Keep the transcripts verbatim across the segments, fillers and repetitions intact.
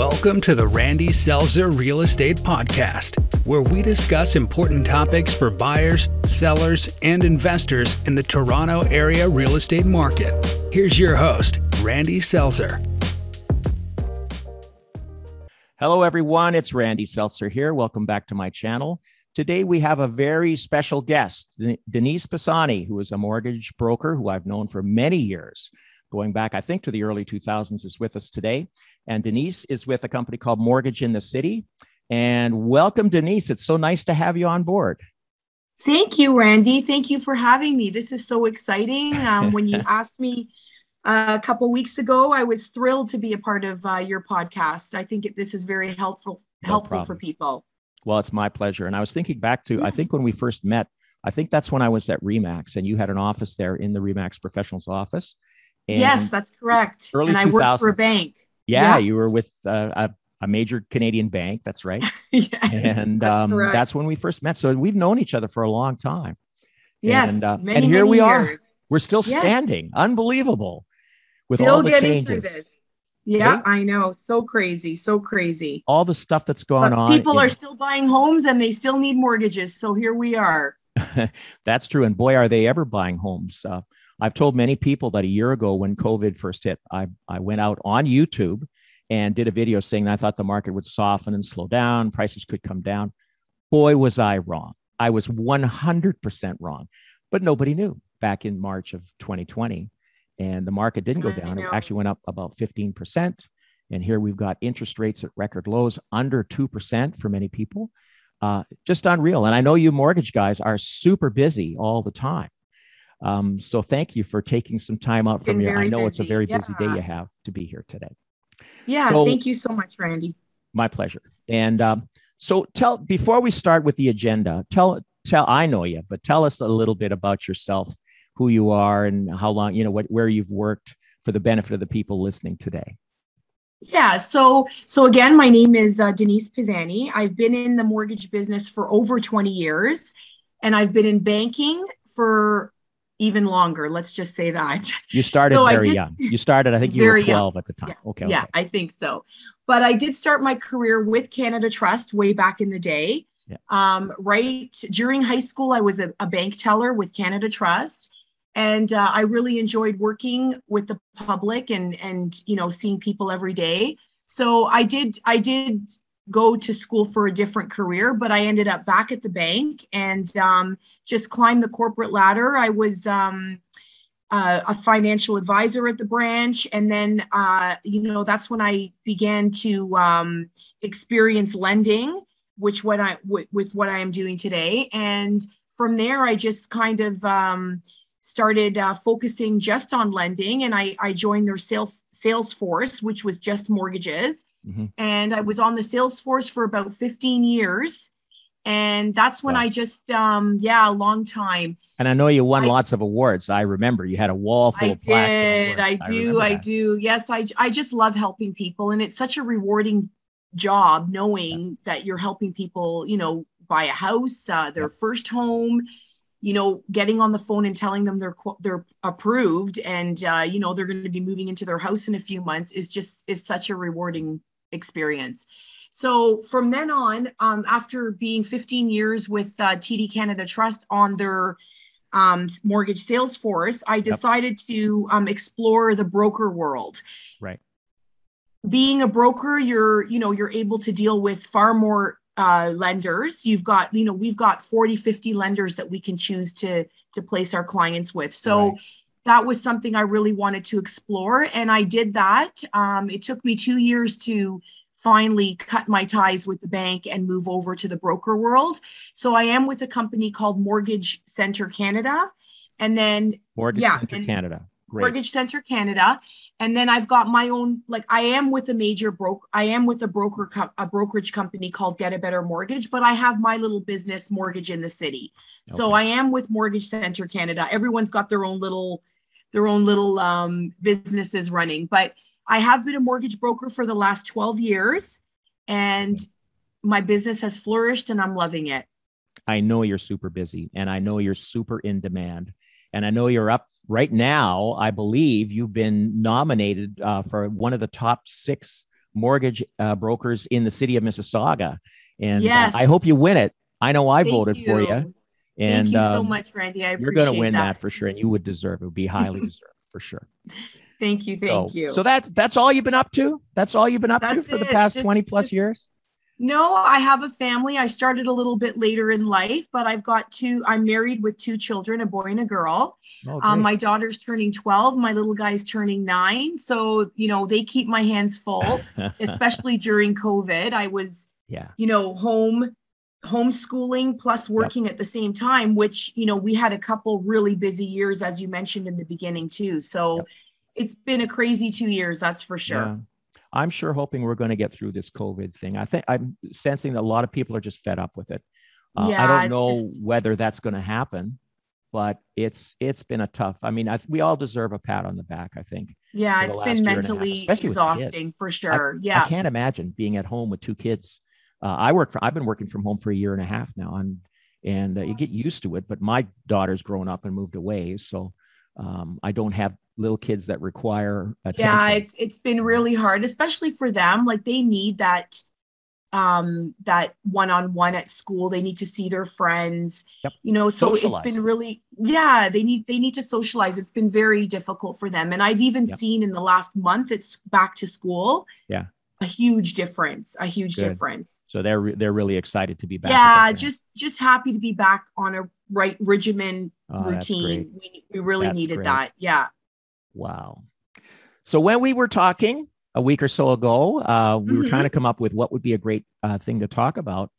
Welcome to the Randy Selzer Real Estate Podcast, where we discuss important topics for buyers, sellers, and investors in the Toronto area real estate market. Here's your host, Randy Selzer. Hello, everyone. It's Randy Selzer here. Welcome back to my channel. Today, we have a very special guest, Denise Pisani, who is a mortgage broker who I've known for many years, going back, I think, to the early two thousands, is with us today. And Denise is with a company called Mortgage in the City. And welcome, Denise. It's so nice to have you on board. Thank you, Randy. Thank you for having me. This is so exciting. Um, when you asked me uh, a couple of weeks ago, I was thrilled to be a part of uh, your podcast. I think it, this is very helpful, helpful no for people. Well, it's my pleasure. And I was thinking back to, I think when we first met, I think that's when I was at REMAX and you had an office there in the REMAX Professionals office. And yes, that's correct. And I worked for a bank. Yeah, yeah. You were with uh, a, a major Canadian bank. That's right. Yes, and um, that's, that's when we first met. So we've known each other for a long time. Yes. And, uh, many, and here many we years. are. We're still yes. standing. Unbelievable. With still all the getting changes. Through this. Yeah, right? I know. So crazy. So crazy. All the stuff that's going but on. People in- are still buying homes and they still need mortgages. So here we are. That's true. And boy, are they ever buying homes. Uh, I've told many people that a year ago when COVID first hit, I, I went out on YouTube and did a video saying that I thought the market would soften and slow down, prices could come down. Boy, was I wrong. I was one hundred percent wrong, but nobody knew back in March of twenty twenty. And the market didn't go down. It actually went up about fifteen percent. And here we've got interest rates at record lows, under two percent for many people. Uh, just unreal. And I know you mortgage guys are super busy all the time. Um, so thank you for taking some time out from your, I know busy. It's a very yeah. busy day you have to be here today. Yeah. So, thank you so much, Randy. My pleasure. And, um, so tell, before we start with the agenda, tell, tell, I know you, but tell us a little bit about yourself, who you are and how long, you know, what, where you've worked for the benefit of the people listening today. Yeah. So, so again, my name is uh, Denise Pisani. I've been in the mortgage business for over twenty years and I've been in banking for even longer. Let's just say that. You started so very did, young. You started, I think you were twelve young. At the time. Yeah, okay. Yeah, okay. I think so. But I did start my career with Canada Trust way back in the day. Yeah. Um, right during high school, I was a, a bank teller with Canada Trust. And uh, I really enjoyed working with the public and, and, you know, seeing people every day. So I did, I did go to school for a different career, but I ended up back at the bank and um, just climbed the corporate ladder. I was um, uh, a financial advisor at the branch. And then, uh, you know, that's when I began to um, experience lending, which what I, w- with what I am doing today. And from there, I just kind of um, started uh, focusing just on lending. And I, I joined their sales, sales force, which was just mortgages. Mm-hmm. And I was on the sales force for about fifteen years. And that's when wow. I just, um, yeah, a long time. And I know you won I, lots of awards. I remember you had a wall full I of plaques. Did. I do. I, I do. Yes. I, I just love helping people. And it's such a rewarding job knowing yeah. that you're helping people, you know, buy a house, uh, their yeah. first home, you know, getting on the phone and telling them they're they're approved and, uh, you know, they're going to be moving into their house in a few months is just is such a rewarding experience. So from then on, um, after being fifteen years with uh, T D Canada Trust on their um, mortgage sales force, I decided yep. to um, explore the broker world. Right. Being a broker, you're, you know, you're able to deal with far more uh, lenders. You've got, you know, we've got forty, fifty lenders that we can choose to, to place our clients with. So right. that was something I really wanted to explore. And I did that. Um, it took me two years to finally cut my ties with the bank and move over to the broker world. So I am with a company called Mortgage Center Canada. And then Mortgage yeah, Center Canada. Great. Mortgage Center Canada. And then I've got my own, like I am with a major broker, I am with a broker, co- a brokerage company called Get a Better Mortgage, but I have my little business Mortgage in the City. Okay. So I am with Mortgage Center Canada. Everyone's got their own little, their own little um, businesses running, but I have been a mortgage broker for the last twelve years and my business has flourished and I'm loving it. I know you're super busy and I know you're super in demand. And I know you're up right now. I believe you've been nominated uh, for one of the top six mortgage uh, brokers in the city of Mississauga. And yes. uh, I hope you win it. I know I Thank voted you. for you. And, Thank you so um, much, Randy. I appreciate You're going to win that. that for sure. And you would deserve it. It would be highly deserved for sure. Thank you. Thank so, you. So that's, that's all you've been up to? That's all you've been up that's to for it. the past just, twenty plus years? No, I have a family. I started a little bit later in life, but I've got two, I'm married with two children, a boy and a girl. Oh, um, my daughter's turning twelve. My little guy's turning nine. So, you know, they keep my hands full, especially during COVID. I was, yeah. you know, home homeschooling plus working yep. at the same time, which, you know, we had a couple really busy years, as you mentioned in the beginning too. So yep. it's been a crazy two years, that's for sure. Yeah. I'm sure hoping we're going to get through this COVID thing. I think I'm sensing that a lot of people are just fed up with it. Uh, yeah, I don't know just... whether that's going to happen, but it's, it's been a tough, I mean, I, we all deserve a pat on the back, I think. Yeah. It's been mentally half, exhausting for sure. I, yeah. I can't imagine being at home with two kids. Uh, I work for, I've been working from home for a year and a half now, and, and uh, you get used to it, but my daughter's grown up and moved away. So um, I don't have little kids that require attention. Yeah, it's, it's been really hard, especially for them. Like they need that, um, that one-on-one at school. They need to see their friends, yep. you know, so socialize. It's been really, yeah, they need, they need to socialize. It's been very difficult for them. And I've even yep. seen in the last month, it's back to school. Yeah. A huge difference, a huge Good. difference. So they're re- they're really excited to be back. Yeah, just just happy to be back on a right regimen oh, routine. We, we really that's needed great. that. Yeah. Wow. So when we were talking a week or so ago, uh, we mm-hmm. were trying to come up with what would be a great uh, thing to talk about.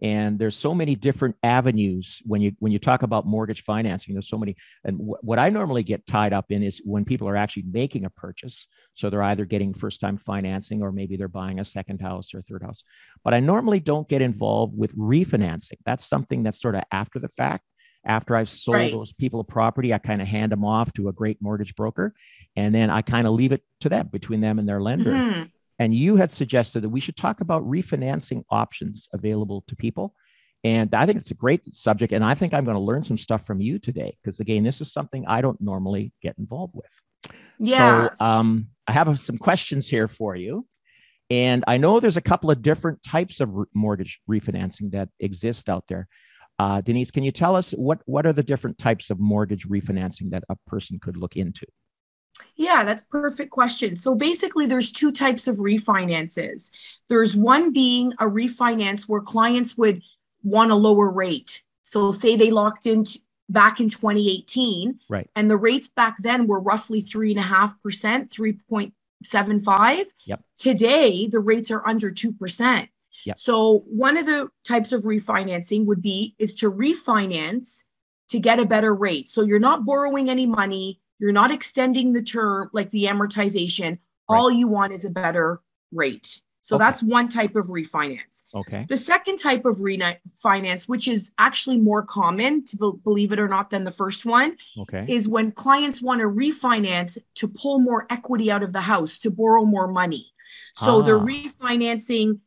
And there's so many different avenues when you when you talk about mortgage financing. There's so many, and w- what I normally get tied up in is when people are actually making a purchase. So they're either getting first-time financing, or maybe they're buying a second house or third house. But I normally don't get involved with refinancing. That's something that's sort of after the fact. After I've sold right. those people a property, I kind of hand them off to a great mortgage broker, and then I kind of leave it to them between them and their lender. Mm-hmm. And you had suggested that we should talk about refinancing options available to people. And I think it's a great subject. And I think I'm going to learn some stuff from you today, because again, this is something I don't normally get involved with. Yeah. So um, I have some questions here for you. And I know there's a couple of different types of re- mortgage refinancing that exist out there. Uh, Denise, can you tell us what, what are the different types of mortgage refinancing that a person could look into? Yeah, that's a perfect question. So basically there's two types of refinances. There's one being a refinance where clients would want a lower rate. So say they locked in t- back in twenty eighteen, right. and the rates back then were roughly three and a half percent, three point seven five. Yep. Today, the rates are under two percent. Yep. So one of the types of refinancing would be is to refinance to get a better rate. So you're not borrowing any money. You're not extending the term, like the amortization. Right. All you want is a better rate. So okay. that's one type of refinance. Okay. The second type of refinance, which is actually more common, to be- believe it or not, than the first one, okay. is when clients want to refinance to pull more equity out of the house, to borrow more money. So ah. they're refinancing,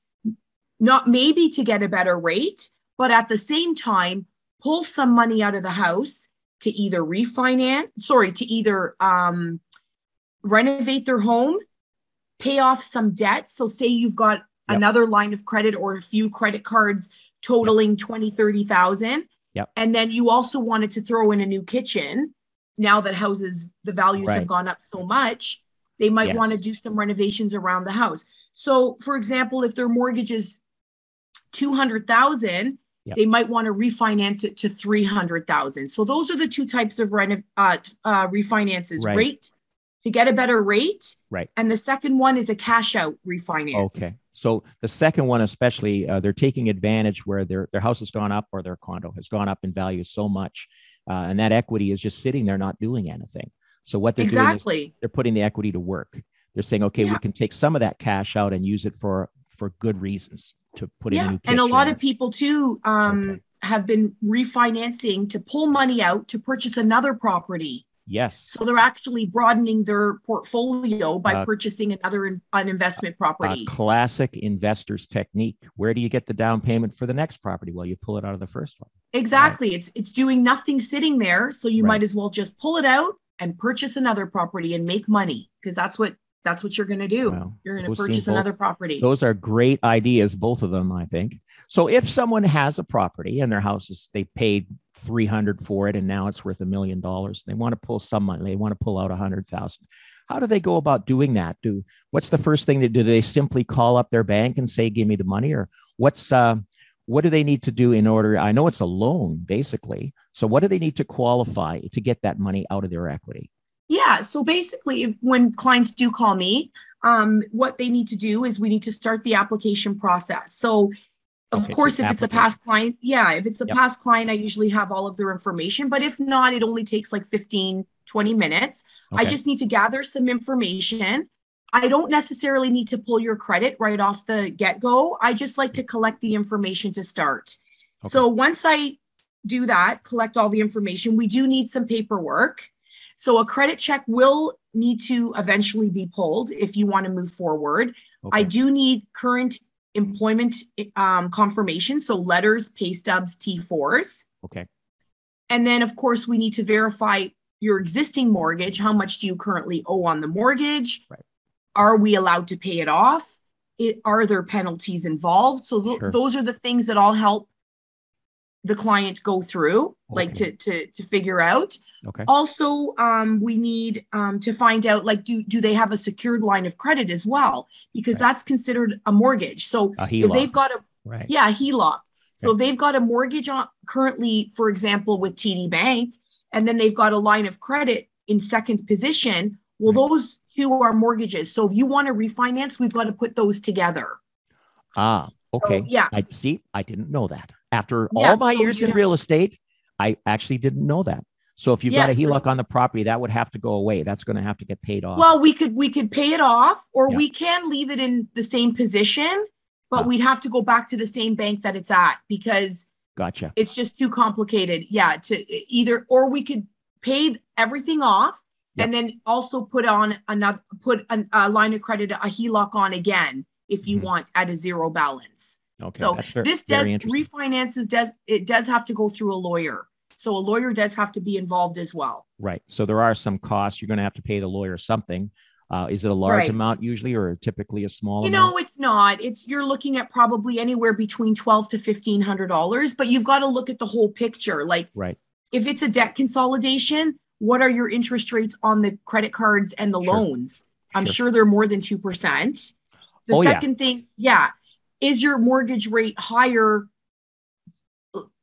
not maybe to get a better rate, but at the same time, pull some money out of the house to either refinance, sorry, to either um, renovate their home, pay off some debt. So say you've got yep. another line of credit or a few credit cards totaling yep. twenty, thirty thousand. Yep. And then you also wanted to throw in a new kitchen. Now that houses, the values right. have gone up so much, they might yes. want to do some renovations around the house. So for example, if their mortgage is two hundred thousand, yep. they might want to refinance it to three hundred thousand. So those are the two types of reno- uh, uh, refinances, right. rate to get a better rate. Right. And the second one is a cash out refinance. Okay. So the second one, especially, uh, they're taking advantage where their, their house has gone up or their condo has gone up in value so much. Uh, and that equity is just sitting there not doing anything. So what they're exactly. doing is they're putting the equity to work. They're saying, okay, yeah. we can take some of that cash out and use it for, for good reasons. To put yeah. in a new kitchen. And a lot of people too um, okay. have been refinancing to pull money out to purchase another property. Yes. So they're actually broadening their portfolio by uh, purchasing another in, an investment property. A classic investor's technique. Where do you get the down payment for the next property? Well, you pull it out of the first one. Exactly. Right. It's it's doing nothing sitting there. So you right. might as well just pull it out and purchase another property and make money, because that's what that's what you're going to do. Wow. You're going to purchase another property. Those are great ideas, both of them, I think. So if someone has a property and their house is, they paid three hundred for it and now it's worth a million dollars, they want to pull some money, they want to pull out one hundred thousand. How do they go about doing that? Do what's the first thing they do? Do they simply call up their bank and say, give me the money? Or what's uh, what do they need to do in order? I know it's a loan, basically. So what do they need to qualify to get that money out of their equity? Yeah. So basically, when clients do call me, um, what they need to do is we need to start the application process. So of okay, course, if it's a past client, yeah, if it's a yep. past client, I usually have all of their information. But if not, it only takes like fifteen, twenty minutes. Okay. I just need to gather some information. I don't necessarily need to pull your credit right off the get-go. I just like to collect the information to start. Okay. So once I do that, collect all the information, we do need some paperwork. So a credit check will need to eventually be pulled if you want to move forward. Okay. I do need current employment um, confirmation, so letters, pay stubs, T fours. Okay. And then, of course, we need to verify your existing mortgage. How much do you currently owe on the mortgage? Right. Are we allowed to pay it off? It, are there penalties involved? So th- sure. those are the things that all help the client go through, okay. like to, to, to figure out. Okay. Also, um, we need um, to find out, like, do, do they have a secured line of credit as well? Because right. that's considered a mortgage. So a if they've got a, right. yeah, HELOC. So right. if they've got a mortgage on currently, for example, with T D Bank, and then they've got a line of credit in second position. Well, right. those two are mortgages. So if you want to refinance, we've got to put those together. Ah, okay. So, yeah. I see. I didn't know that. After yeah, all my so years in know. real estate, I actually didn't know that. So if you've yes. got a HELOC on the property, that would have to go away. That's going to have to get paid off. Well, we could we could pay it off, or yeah. we can leave it in the same position, but ah. we'd have to go back to the same bank that it's at because gotcha. it's just too complicated. Yeah, to either or we could pay everything off yep. and then also put on another put an, a line of credit, a HELOC on again if you mm-hmm. want at a zero balance. Okay, so very, this does refinances does it does have to go through a lawyer. So a lawyer does have to be involved as well. Right. So there are some costs. You're going to have to pay the lawyer something. Uh, is it a large right. amount usually, or typically a small? You amount? know, it's not. It's you're looking at probably anywhere between twelve to fifteen hundred dollars. But you've got to look at the whole picture. Like, right. if it's a debt consolidation, what are your interest rates on the credit cards and the sure. loans? I'm sure. sure they're more than two percent. The oh, second yeah. thing, yeah. is your mortgage rate higher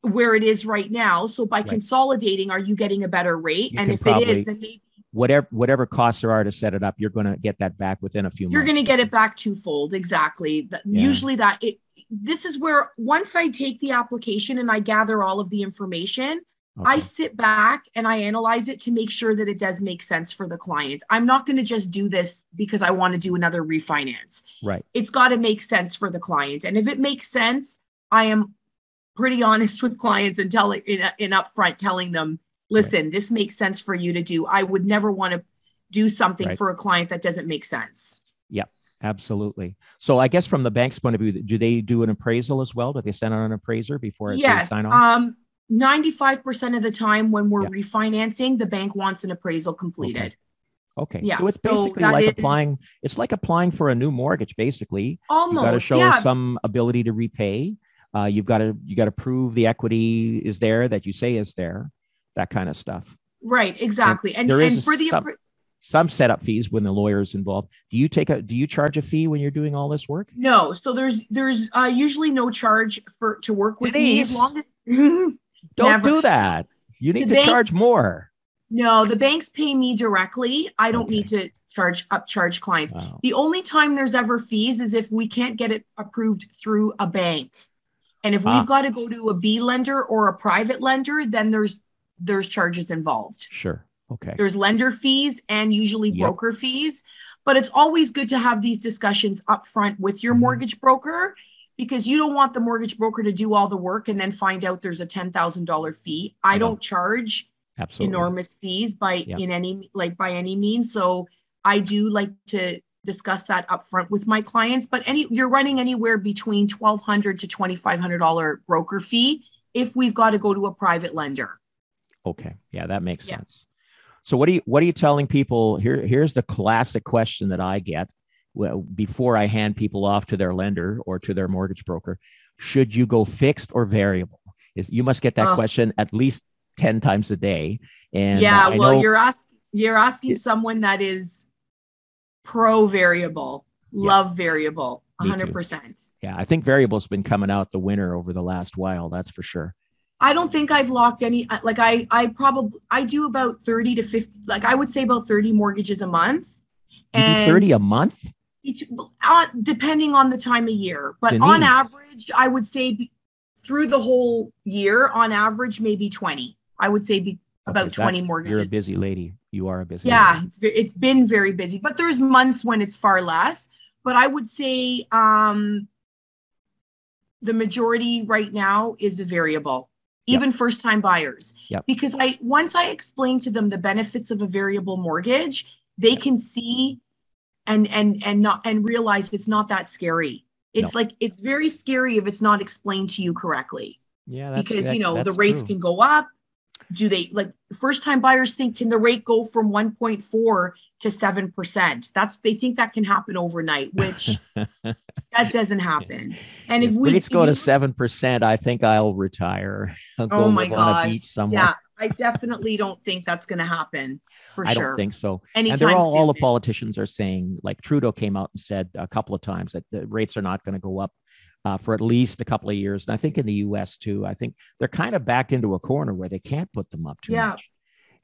where it is right now? So by right. consolidating, are you getting a better rate? You and if it is, then maybe whatever whatever costs there are to set it up, you're going to get that back within a few you're months. You're going to get it back twofold, exactly. Yeah. Usually that it, this is where once I take the application and I gather all of the information, okay. I sit back and I analyze it to make sure that it does make sense for the client. I'm not going to just do this because I want to do another refinance. Right. It's got to make sense for the client. And if it makes sense, I am pretty honest with clients and telling in, in upfront telling them, listen, right. this makes sense for you to do. I would never want to do something right. for a client that doesn't make sense. Yep. Absolutely. So I guess from the bank's point of view, do they do an appraisal as well? Do they send out an appraiser before yes, they sign off? Um, ninety-five percent of the time when we're yeah. refinancing, the bank wants an appraisal completed. Okay. okay. Yeah. So it's basically so like is, applying, it's like applying for a new mortgage, basically. Almost. You've got to show yeah. some ability to repay. Uh, you've got to, you got to prove the equity is there that you say is there, that kind of stuff. Right. Exactly. And, and, there and is for the, some, some setup fees when the lawyer is involved. Do you take a, do you charge a fee when you're doing all this work? No. So there's, there's uh, usually no charge for, to work with Denise. me as long as, Don't Never. do that. You need the to banks, charge more. No, the banks pay me directly. I don't okay. need to charge upcharge clients. Wow. The only time there's ever fees is if we can't get it approved through a bank. And if ah. we've got to go to a B lender or a private lender, then there's there's charges involved. Sure. Okay. There's lender fees and usually yep. broker fees, but it's always good to have these discussions upfront with your mm-hmm. mortgage broker, because you don't want the mortgage broker to do all the work and then find out there's a ten thousand dollars fee. I yeah. don't charge Absolutely. enormous fees by yeah. in any like by any means. So I do like to discuss that upfront with my clients. But any you're running anywhere between twelve hundred dollars to twenty-five hundred dollars broker fee if we've got to go to a private lender. Okay, yeah, that makes yeah. sense. So what do you, what are you telling people? Here, here's the classic question that I get before I hand people off to their lender or to their mortgage broker. Should you go fixed or variable? Is, you must get that oh. question at least ten times a day. And yeah, I well, know- you're asking, you're asking someone that is pro variable, yeah. love variable, one hundred percent. Yeah, I think variable's been coming out the winner over the last while, that's for sure. I don't think I've locked any, like I, I probably, I do about thirty to fifty, like I would say about thirty mortgages a month. And you do thirty a month? Each, uh, depending on the time of year, but Denise. On average, I would say through the whole year, on average, maybe twenty. I would say be about okay, so twenty mortgages. You're a busy lady. You are a busy yeah, lady. Yeah, it's been very busy, but there's months when it's far less. But I would say um, the majority right now is a variable, even yep. first-time buyers. Yep. Because I once I explain to them the benefits of a variable mortgage, they yep. can see and and and not and realize it's not that scary. It's no. like it's very scary if it's not explained to you correctly. Yeah, that's, because that, you know the rates true. Can go up. Do they like first-time buyers think can the rate go from one point four to seven percent? That's they think that can happen overnight, which that doesn't happen. And if, if we rates go to seven percent, I think I'll retire. I'll oh go my gosh! Yeah, I definitely don't think that's going to happen for I sure. I don't think so. Anytime and they're all, soon. all the politicians are saying, like Trudeau came out and said a couple of times that the rates are not going to go up. Uh, for at least a couple of years. And I think in the U S too, I think they're kind of backed into a corner where they can't put them up too yeah. much.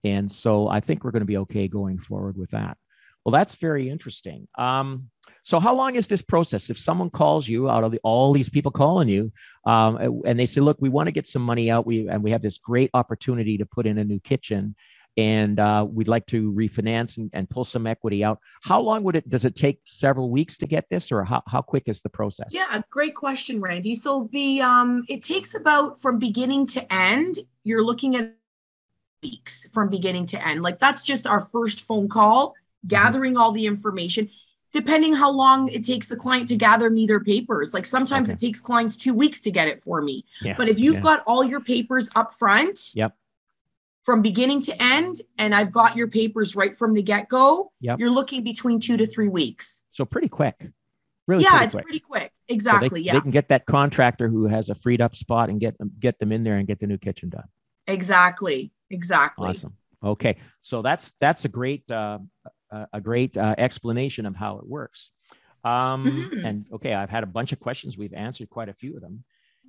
And so I think we're going to be okay going forward with that. Well, that's very interesting. Um, so how long is this process? If someone calls you out of the, all these people calling you um, and they say, look, we want to get some money out. We, and we have this great opportunity to put in a new kitchen and uh, we'd like to refinance and, and pull some equity out. How long would it, does it take several weeks to get this or how, how quick is the process? Yeah, great question, Randy. So the um, it takes about from beginning to end, you're looking at weeks from beginning to end. Like that's just our first phone call, gathering all the information, depending how long it takes the client to gather me their papers. Like sometimes okay. it takes clients two weeks to get it for me. Yeah, but if you've yeah. got all your papers up front, yep. from beginning to end, and I've got your papers right from the get-go, yep. you're looking between two to three weeks. So pretty quick. Really yeah, pretty it's quick. pretty quick. Exactly, so they, yeah. They can get that contractor who has a freed up spot and get, get them in there and get the new kitchen done. Exactly, exactly. Awesome. Okay, so that's that's a great, uh, a great uh, explanation of how it works. Um, mm-hmm. And okay, I've had a bunch of questions. We've answered quite a few of them.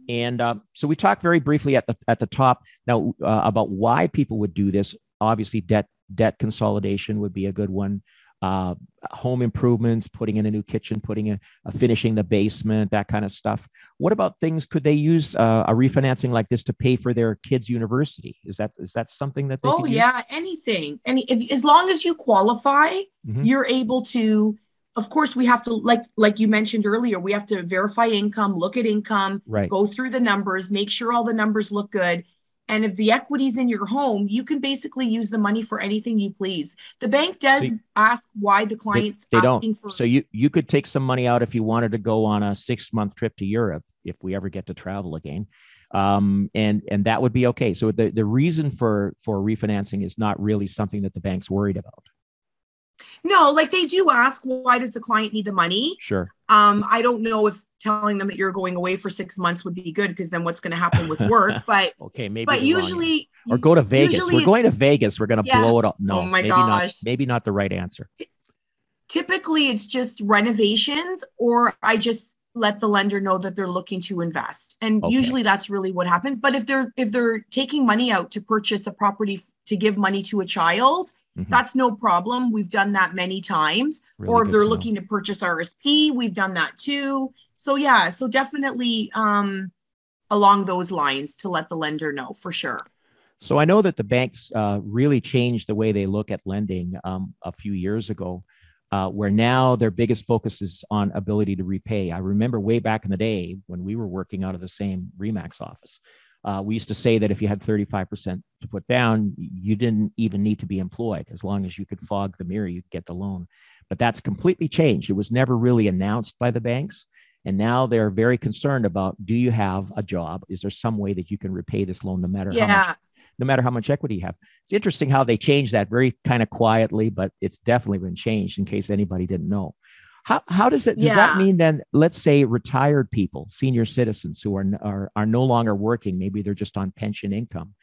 And um, so we talked very briefly at the at the top now uh, about why people would do this. Obviously, debt debt consolidation would be a good one. Uh, home improvements, putting in a new kitchen, putting a, a finishing the basement, that kind of stuff. What about things? Could they use uh, a refinancing like this to pay for their kids' university? Is that is that something that they oh could yeah use? Anything any if, as long as you qualify, mm-hmm. you're able to. Of course, we have to, like like you mentioned earlier, we have to verify income, look at income, right. go through the numbers, make sure all the numbers look good. And if the equity's in your home, you can basically use the money for anything you please. The bank does so, ask why the client's they, they asking don't. for. So you, you could take some money out if you wanted to go on a six-month trip to Europe, if we ever get to travel again. Um, and and that would be okay. So the, the reason for, for refinancing is not really something that the bank's worried about. No, like they do ask, why does the client need the money? Sure. Um, I don't know if telling them that you're going away for six months would be good because then what's going to happen with work? But okay, maybe. But usually, or go to Vegas. We're going to Vegas. We're going to yeah. blow it up. No, oh my maybe gosh. Not, maybe not the right answer. Typically, it's just renovations, or I just let the lender know that they're looking to invest, and okay. usually that's really what happens. But if they're if they're taking money out to purchase a property f- to give money to a child. Mm-hmm. That's no problem. We've done that many times. Really or if they're to looking to purchase R S P, we've done that too. So yeah, so definitely um, along those lines to let the lender know for sure. So I know that the banks uh, really changed the way they look at lending um, a few years ago, uh, where now their biggest focus is on ability to repay. I remember way back in the day when we were working out of the same REMAX office. Uh, we used to say that if you had thirty-five percent to put down, you didn't even need to be employed. As long as you could fog the mirror, you'd get the loan. But that's completely changed. It was never really announced by the banks. And now they're very concerned about, do you have a job? Is there some way that you can repay this loan no matter yeah. how much, no matter how much equity you have. It's interesting how they changed that very kind of quietly, but it's definitely been changed in case anybody didn't know. How how does it, does yeah. that mean then, let's say retired people, senior citizens who are, are, are no longer working, maybe they're just on pension income,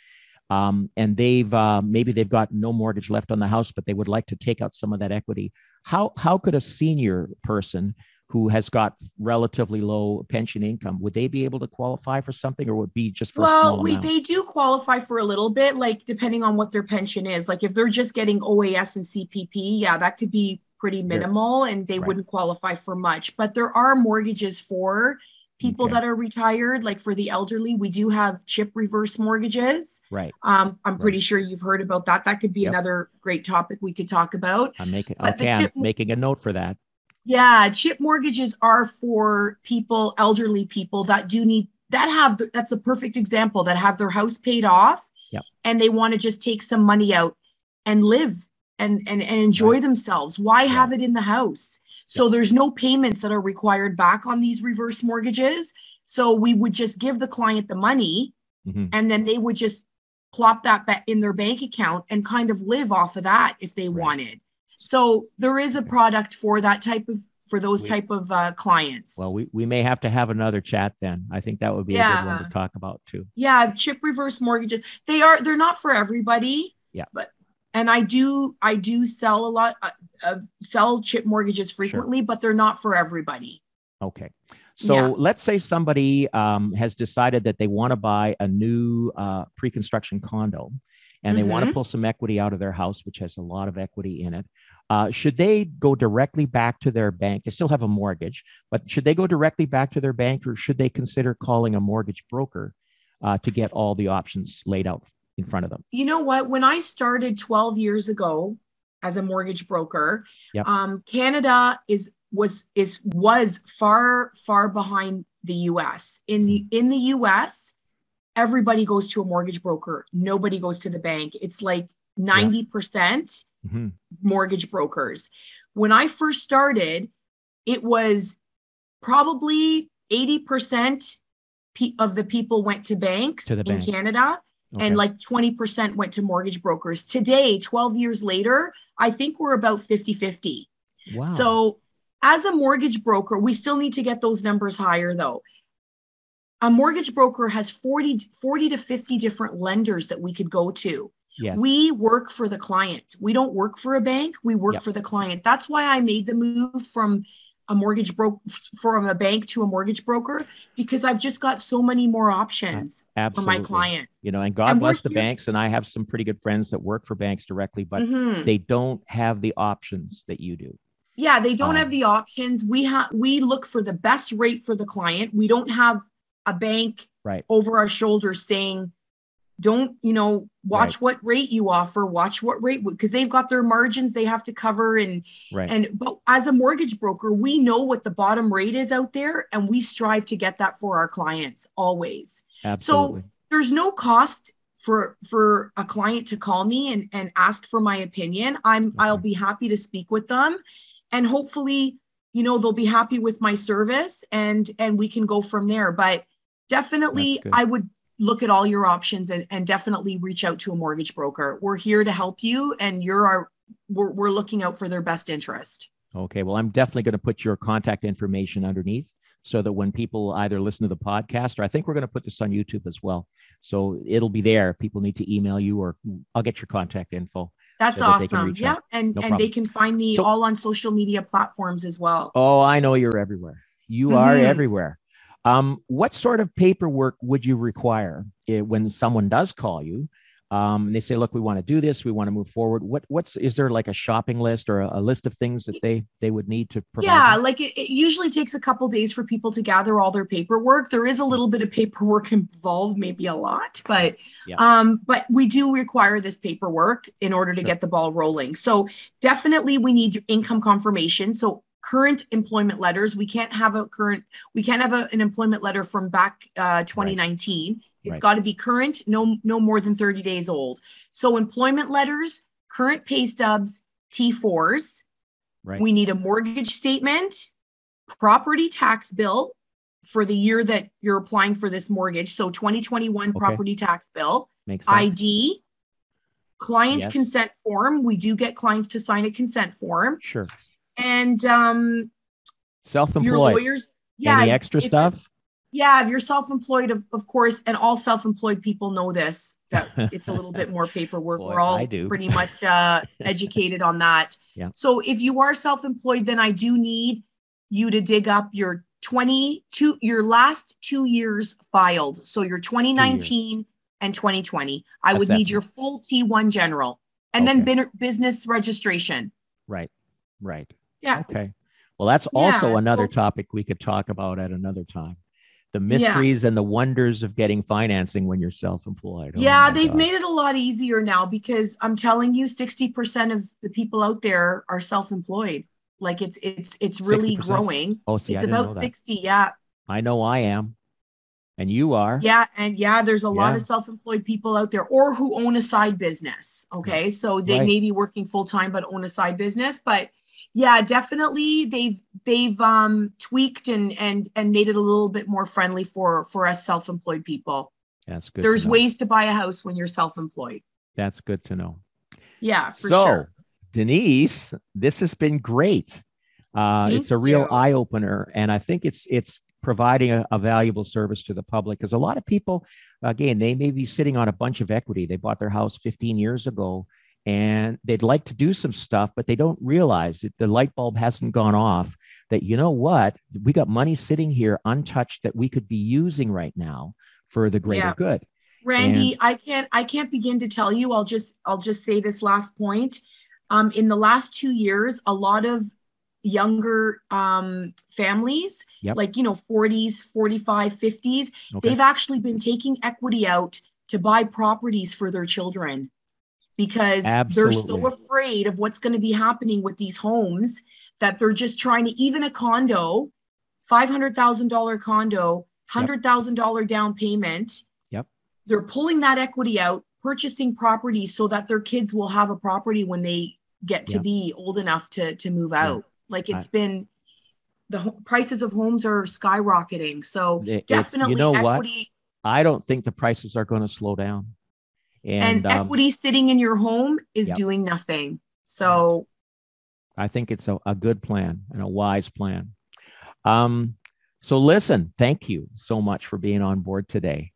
um, and they've, uh, maybe they've got no mortgage left on the house, but they would like to take out some of that equity. How, how could a senior person who has got relatively low pension income, would they be able to qualify for something, or would be just for well, a small we, amount? Well, they do qualify for a little bit, like depending on what their pension is. Like if they're just getting O A S and C P P, yeah, that could be pretty minimal and they right. wouldn't qualify for much. But there are mortgages for people okay. that are retired, like for the elderly. We do have CHIP reverse mortgages. Right. Um, I'm right. pretty sure you've heard about that. That could be yep. another great topic we could talk about. I'm making, okay, I'm making a note for that. Yeah. CHIP mortgages are for people, elderly people that do need, that have, the, that's a perfect example, that have their house paid off yep. and they want to just take some money out and live and, and, and enjoy right. themselves. Why yeah. have it in the house? So yep. there's no payments that are required back on these reverse mortgages. So we would just give the client the money mm-hmm. and then they would just plop that in their bank account and kind of live off of that if they right. wanted. So there is a product for that type of, for those we, type of uh, clients. Well, we, we may have to have another chat then. I think that would be yeah. a good one to talk about too. Yeah. CHIP reverse mortgages. They are, they're not for everybody. Yeah. But, and I do, I do sell a lot of, of sell CHIP mortgages frequently, sure. but they're not for everybody. Okay. So yeah. let's say somebody um, has decided that they want to buy a new uh, pre-construction condo. And they mm-hmm. want to pull some equity out of their house, which has a lot of equity in it. Uh, should they go directly back to their bank? They still have a mortgage, but should they go directly back to their bank, or should they consider calling a mortgage broker uh, to get all the options laid out in front of them? You know what? When I started twelve years ago as a mortgage broker, yep. um, Canada is was is was far far behind the U S in the in the U S. Everybody goes to a mortgage broker. Nobody goes to the bank. It's like ninety percent yeah. mm-hmm. mortgage brokers. When I first started, it was probably eighty percent pe- of the people went to banks to the bank. in Canada okay. and like twenty percent went to mortgage brokers. Today, twelve years later, I think we're about fifty-fifty. Wow. So as a mortgage broker, we still need to get those numbers higher though. A mortgage broker has forty to fifty different lenders that we could go to. Yes. We work for the client. We don't work for a bank. We work yep. for the client. That's why I made the move from a mortgage broker, from a bank to a mortgage broker, because I've just got so many more options uh, for my client. You know, and God and bless the here. banks. And I have some pretty good friends that work for banks directly, but mm-hmm. they don't have the options that you do. Yeah. They don't um, have the options. We have, we look for the best rate for the client. We don't have a bank right. over our shoulder saying, don't, you know, watch right. what rate you offer, watch what rate, because they've got their margins they have to cover. And, right. and, but as a mortgage broker, we know what the bottom rate is out there and we strive to get that for our clients always. Absolutely. So there's no cost for, for a client to call me and, and ask for my opinion. I'm, okay. I'll be happy to speak with them, and hopefully, you know, they'll be happy with my service and, and we can go from there. But definitely, I would look at all your options and, and definitely reach out to a mortgage broker. We're here to help you, and you're our, we're, we're looking out for their best interest. Okay. Well, I'm definitely going to put your contact information underneath so that when people either listen to the podcast, or I think we're going to put this on YouTube as well. So it'll be there. People need to email you, or I'll get your contact info. That's so awesome. That yeah. Out. And, no and problem. They can find me so, all on social media platforms as well. Oh, I know you're everywhere. You mm-hmm. are everywhere. Um, what sort of paperwork would you require when someone does call you? Um, and they say, look, we want to do this. We want to move forward. What, what's, is there like a shopping list or a, a list of things that they, they would need to provide? Yeah. Them? Like it, it usually takes a couple of days for people to gather all their paperwork. There is a little bit of paperwork involved, maybe a lot, but, yeah. um, but we do require this paperwork in order to sure. get the ball rolling. So definitely we need your income confirmation. So current employment letters. We can't have a current, we can't have a, an employment letter from back uh, twenty nineteen. Right. It's right. got to be current, no, no more than thirty days old. So employment letters, current pay stubs, T fours. Right. We need a mortgage statement, property tax bill for the year that you're applying for this mortgage. So twenty twenty-one okay. property tax bill, Makes sense. I D, client yes. consent form. We do get clients to sign a consent form. Sure. And um, self-employed. Your lawyers. Yeah. Any extra if, stuff? If, yeah. If you're self-employed, of, of course, and all self-employed people know this, that it's a little bit more paperwork. Boy, we're all pretty much uh, educated on that. Yeah. So if you are self-employed, then I do need you to dig up your twenty-two, your last two years filed. So your twenty nineteen and twenty twenty. I Assessment. would need your full T one general and okay. then business registration. Right. Right. Yeah. Okay. Well, that's also yeah, another so, topic we could talk about at another time. The mysteries yeah. and the wonders of getting financing when you're self-employed. Oh yeah. They've God. made it a lot easier now because I'm telling you, sixty percent of the people out there are self-employed. Like it's, it's, it's really sixty percent growing. Oh, see, it's I about sixty. Yeah. I know I am. And you are. Yeah. And yeah, there's a yeah. lot of self-employed people out there or who own a side business. Okay. Yeah. So they right. may be working full-time, but own a side business, but yeah, definitely. They've, they've, um, tweaked and, and, and made it a little bit more friendly for, for us self-employed people. That's good. There's to ways to buy a house when you're self-employed. That's good to know. Yeah, for so, sure. Denise, this has been great. Uh, it's a real eye opener. And I think it's, it's providing a, a valuable service to the public because a lot of people, again, they may be sitting on a bunch of equity. They bought their house fifteen years ago. And they'd like to do some stuff, but they don't realize that the light bulb hasn't gone off that, you know what, we got money sitting here untouched that we could be using right now for the greater yeah. good. Randy, and I can't, I can't begin to tell you, I'll just, I'll just say this last point. Um, in the last two years, a lot of younger um, families, yep. like, you know, forties, forty-five, fifties, okay. they've actually been taking equity out to buy properties for their children. Because Absolutely. they're so afraid of what's going to be happening with these homes that they're just trying to, even a condo, five hundred thousand dollar condo, one hundred thousand dollar yep. down payment. Yep. They're pulling that equity out, purchasing property so that their kids will have a property when they get to yep. be old enough to, to move out. Yep. Like it's I, been, the prices of homes are skyrocketing. So it, definitely you know equity. What? I don't think the prices are going to slow down. And, and um, equity sitting in your home is yep. doing nothing. So I think it's a, a good plan and a wise plan. Um, so listen, thank you so much for being on board today.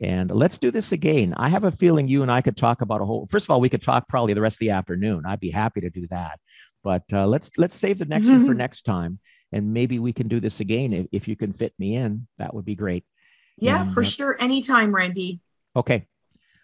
And let's do this again. I have a feeling you and I could talk about a whole, first of all, we could talk probably the rest of the afternoon. I'd be happy to do that. But uh, let's, let's save the next mm-hmm. one for next time. And maybe we can do this again. If, if you can fit me in, that would be great. Yeah, and, for uh, sure. Anytime, Randy. Okay.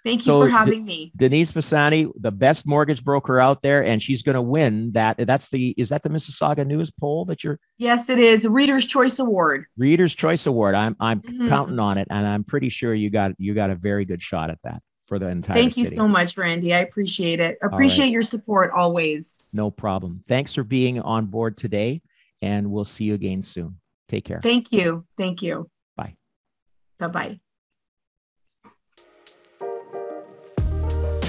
Thank you so for having D- me. Denise Pisani, the best mortgage broker out there, and she's going to win that. That's the, is that the Mississauga News poll that you're? Yes, it is. Reader's Choice Award. Reader's Choice Award. I'm I'm mm-hmm. counting on it, and I'm pretty sure you got you got a very good shot at that for the entire Thank city. You so much, Randy. I appreciate it. Appreciate right. your support always. No problem. Thanks for being on board today, and we'll see you again soon. Take care. Thank you. Thank you. Bye. Bye-bye.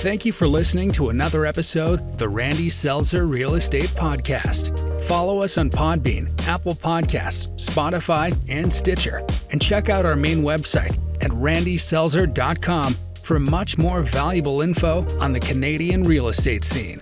Thank you for listening to another episode of the Randy Selzer Real Estate Podcast. Follow us on Podbean, Apple Podcasts, Spotify, and Stitcher. And check out our main website at randy selzer dot com for much more valuable info on the Canadian real estate scene.